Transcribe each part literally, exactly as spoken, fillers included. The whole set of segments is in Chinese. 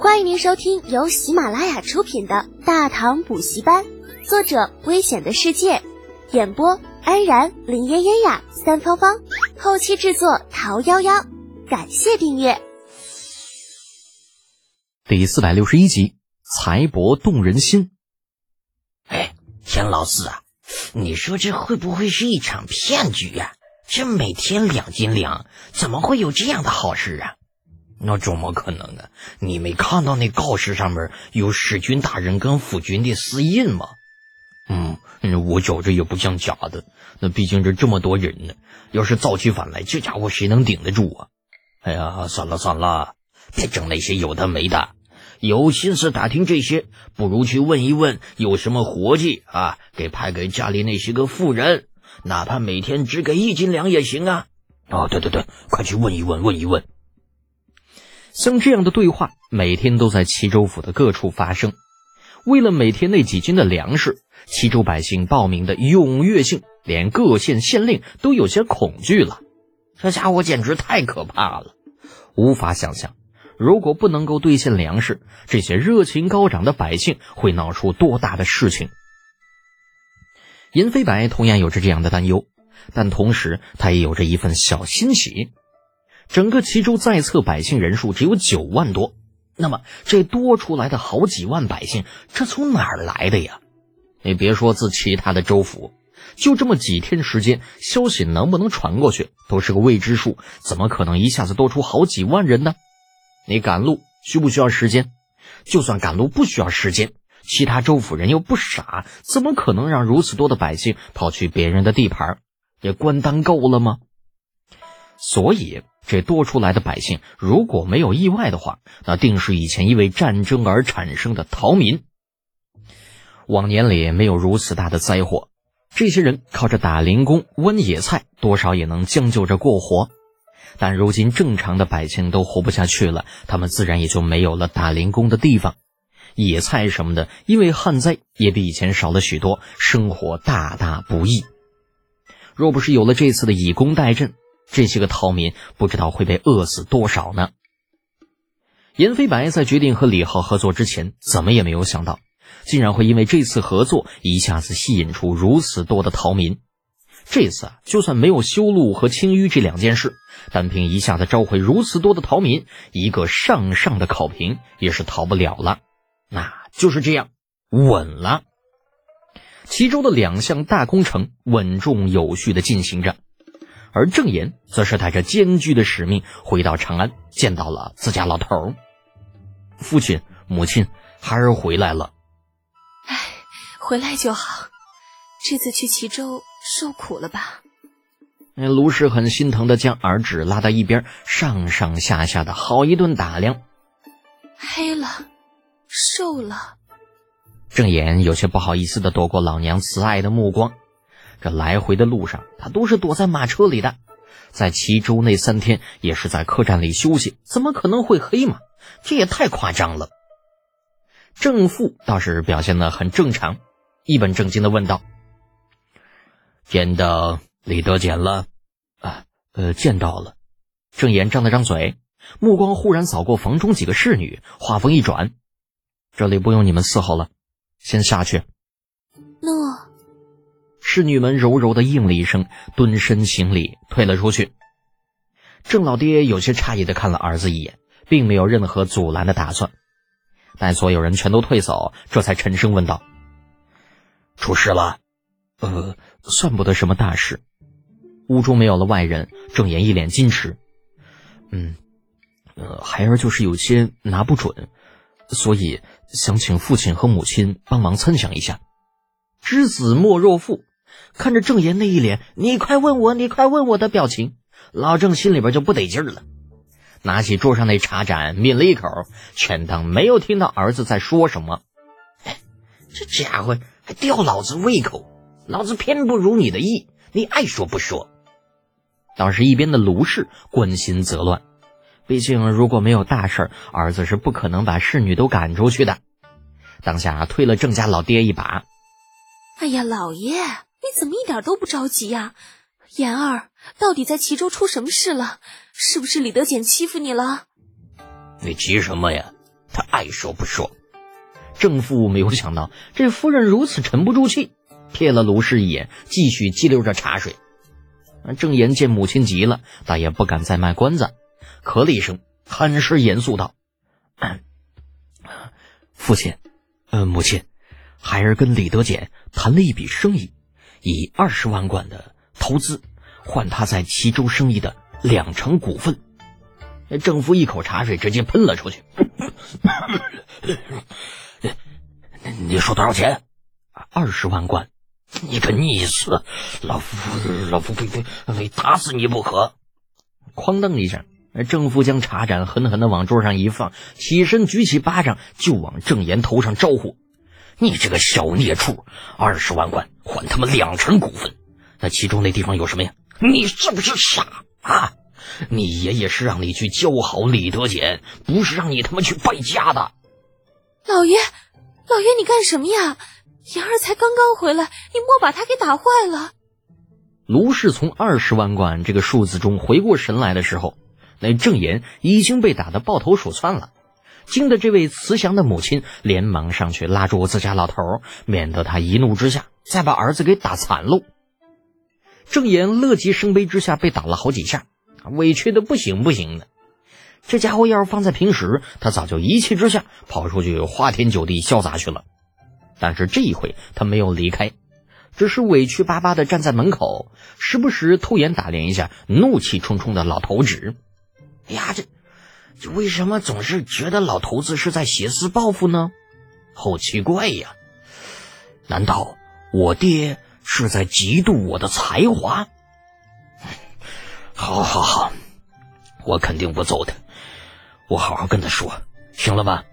欢迎您收听由喜马拉雅出品的《大唐补习班》，作者危险的世界，演播安然、林嫣嫣呀、三芳芳，后期制作陶夭夭。感谢订阅。第四百六十一集，财帛动人心。哎，田老四啊，你说这会不会是一场骗局啊？这每天两斤粮，怎么会有这样的好事啊？那怎么可能啊？你没看到那告示上面有使君大人跟府君的私印吗？嗯，我觉着也不像假的。那毕竟这这么多人呢，要是造起反来，这家伙谁能顶得住啊？哎呀，算了算了，别整那些有的没的。有心思打听这些，不如去问一问有什么活计啊，给派给家里那些个妇人，哪怕每天只给一斤粮也行啊。哦，对对对，快去问一问，问一问。像这样的对话每天都在齐州府的各处发生。为了每天那几斤的粮食，齐州百姓报名的踊跃性连各县县令都有些恐惧了。这家伙简直太可怕了，无法想象如果不能够兑现粮食，这些热情高涨的百姓会闹出多大的事情。尹飞白同样有着这样的担忧，但同时他也有着一份小欣喜。整个齐州在册百姓人数只有九万多，那么这多出来的好几万百姓，这从哪儿来的呀？你别说自其他的州府，就这么几天时间，消息能不能传过去都是个未知数，怎么可能一下子多出好几万人呢？你赶路需不需要时间？就算赶路不需要时间，其他州府人又不傻，怎么可能让如此多的百姓跑去别人的地盘？也官当够了吗？所以这多出来的百姓，如果没有意外的话，那定是以前因为战争而产生的逃民。往年里没有如此大的灾祸，这些人靠着打零工、温野菜，多少也能将就着过活。但如今正常的百姓都活不下去了，他们自然也就没有了打零工的地方。野菜什么的，因为旱灾也比以前少了许多，生活大大不易。若不是有了这次的以工代赈，这些个逃民不知道会被饿死多少呢。严飞白在决定和李浩合作之前，怎么也没有想到竟然会因为这次合作一下子吸引出如此多的逃民。这次啊，就算没有修路和清淤这两件事，单凭一下子召回如此多的逃民，一个上上的考评也是逃不了了。那就是这样稳了。其中的两项大工程稳重有序地进行着，而郑言则是带着艰巨的使命回到长安，见到了自家老头。父亲，母亲，孩儿回来了。哎，回来就好，这次去齐州受苦了吧？卢氏很心疼地将儿子拉到一边，上上下下的好一顿打量。黑了，瘦了。郑言有些不好意思地躲过老娘慈爱的目光。这来回的路上他都是躲在马车里的，在齐州那三天也是在客栈里休息，怎么可能会黑嘛？这也太夸张了。郑父倒是表现得很正常，一本正经地问道：见到李德简了啊？呃，见到了。郑言张了张嘴，目光忽然扫过房中几个侍女，话锋一转：这里不用你们伺候了，先下去。诺。侍女们柔柔地应了一声，蹲身行礼，退了出去。郑老爹有些诧异地看了儿子一眼，并没有任何阻拦的打算。待所有人全都退走，这才沉声问道：出事了？呃，算不得什么大事。屋中没有了外人，郑言一脸矜持。嗯，呃，孩儿就是有些拿不准，所以想请父亲和母亲帮忙参详一下。知子莫若父。看着郑言那一脸你快问我你快问我的表情，老郑心里边就不得劲了，拿起桌上那茶盏抿了一口，全当没有听到儿子在说什么。哎，这家伙还吊老子胃口，老子偏不如你的意，你爱说不说。倒是一边的卢氏关心则乱，毕竟如果没有大事，儿子是不可能把侍女都赶出去的。当下推了郑家老爹一把：哎呀，老爷，你怎么一点都不着急呀？言儿，到底在齐州出什么事了？是不是李德简欺负你了？你急什么呀？他爱说不说。郑父没有想到这夫人如此沉不住气，瞥了卢氏一眼，继续激溜着茶水。郑言见母亲急了，但也不敢再卖关子，咳了一声，很是严肃道：“父亲，呃，母亲，孩儿跟李德俭谈了一笔生意，以二十万贯的投资换他在齐州生意的两成股份。”郑父一口茶水直接喷了出去。你说多少钱？二十万贯。你个逆子，老夫老夫非非非打死你不可！哐当一下，郑父将茶盏狠狠地往桌上一放，起身举起巴掌就往郑言头上招呼：“你这个小孽畜，二十万贯还他们两成股份，那其中那地方有什么呀？你是不是傻啊？你爷爷是让你去交好李德俭，不是让你他妈去败家的！”老爷，老爷你干什么呀？言儿才刚刚回来，你莫把他给打坏了。卢氏从二十万贯这个数字中回过神来的时候，那郑言已经被打得抱头鼠窜了，惊得这位慈祥的母亲连忙上去拉住自家老头，免得他一怒之下再把儿子给打残喽。郑言乐极生悲之下被打了好几下，委屈的不行不行的。这家伙要是放在平时，他早就一气之下跑出去花天酒地潇洒去了，但是这一回他没有离开，只是委屈巴巴地站在门口，时不时偷眼打量一下怒气冲冲的老头子。哎呀，这这为什么总是觉得老头子是在挟私报复呢？好奇怪呀！难道我爹是在嫉妒我的才华？好好好，我肯定不揍他，我好好跟他说，行了吧？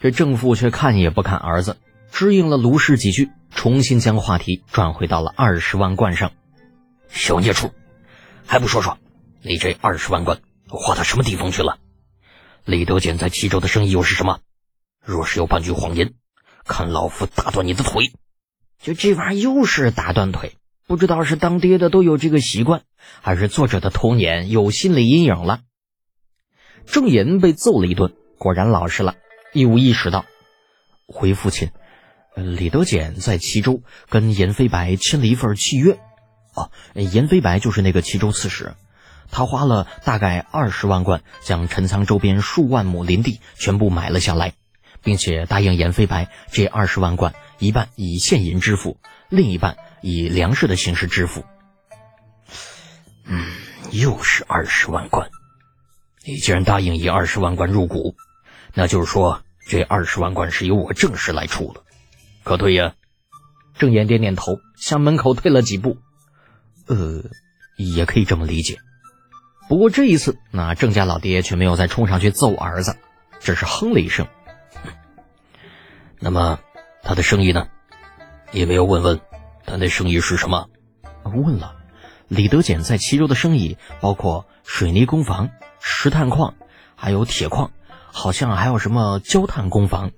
这郑父却看也不看儿子，支应了卢氏几句，重新将话题转回到了二十万贯上。“小孽畜，还不说说你这二十万贯花到什么地方去了？李德俭在齐州的生意又是什么？若是有半句谎言，看老夫打断你的腿！”就这玩意又是打断腿，不知道是当爹的都有这个习惯，还是作者的童年有心理阴影了。郑言被揍了一顿，果然老实了，一无意识道：“回父亲，李德俭在齐州跟颜飞白签了一份契约。哦，颜飞白就是那个齐州刺史，他花了大概二十万贯将陈仓周边数万亩林地全部买了下来，并且答应颜飞白，这二十万贯一半以现银支付，另一半以粮食的形式支付。”嗯，又是二十万贯。你既然答应以二十万贯入股，那就是说这二十万贯是由我正式来出的。可对呀？郑言点点头，向门口退了几步。呃，也可以这么理解。不过这一次，那郑家老爹却没有再冲上去揍儿子，只是哼了一声。那么，他的生意呢？也没有问问他那生意是什么？问了，李德俭在齐州的生意包括水泥工房、石炭矿，还有铁矿，好像还有什么焦炭工房。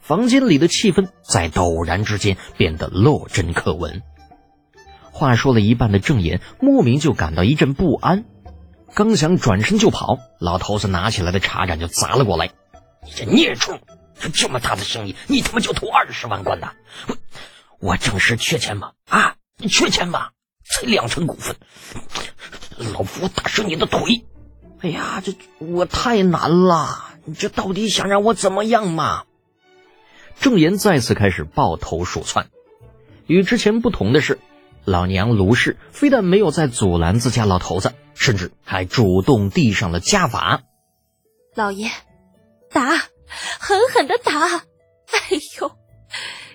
房间里的气氛在陡然之间变得落针可闻。话说了一半的郑言莫名就感到一阵不安，刚想转身就跑，老头子拿起来的茶盏就砸了过来。“你这孽畜，这么大的生意你他妈就投二十万贯呐！我我正是缺钱吗？啊，你缺钱吗？才两成股份，老夫打折你的腿！哎呀，这我太难了，你这到底想让我怎么样嘛？”郑言再次开始抱头鼠窜。与之前不同的是，老娘卢氏非但没有再阻拦自家老头子，甚至还主动递上了家法。“老爷，打，狠狠的打！哎呦，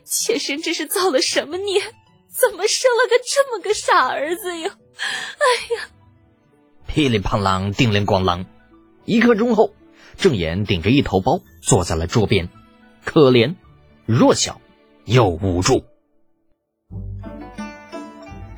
妾身这是造了什么孽？怎么生了个这么个傻儿子哟！哎呀！”噼里啪啦，叮铃咣啷，一刻钟后，郑言顶着一头包坐在了桌边，可怜弱小又无助。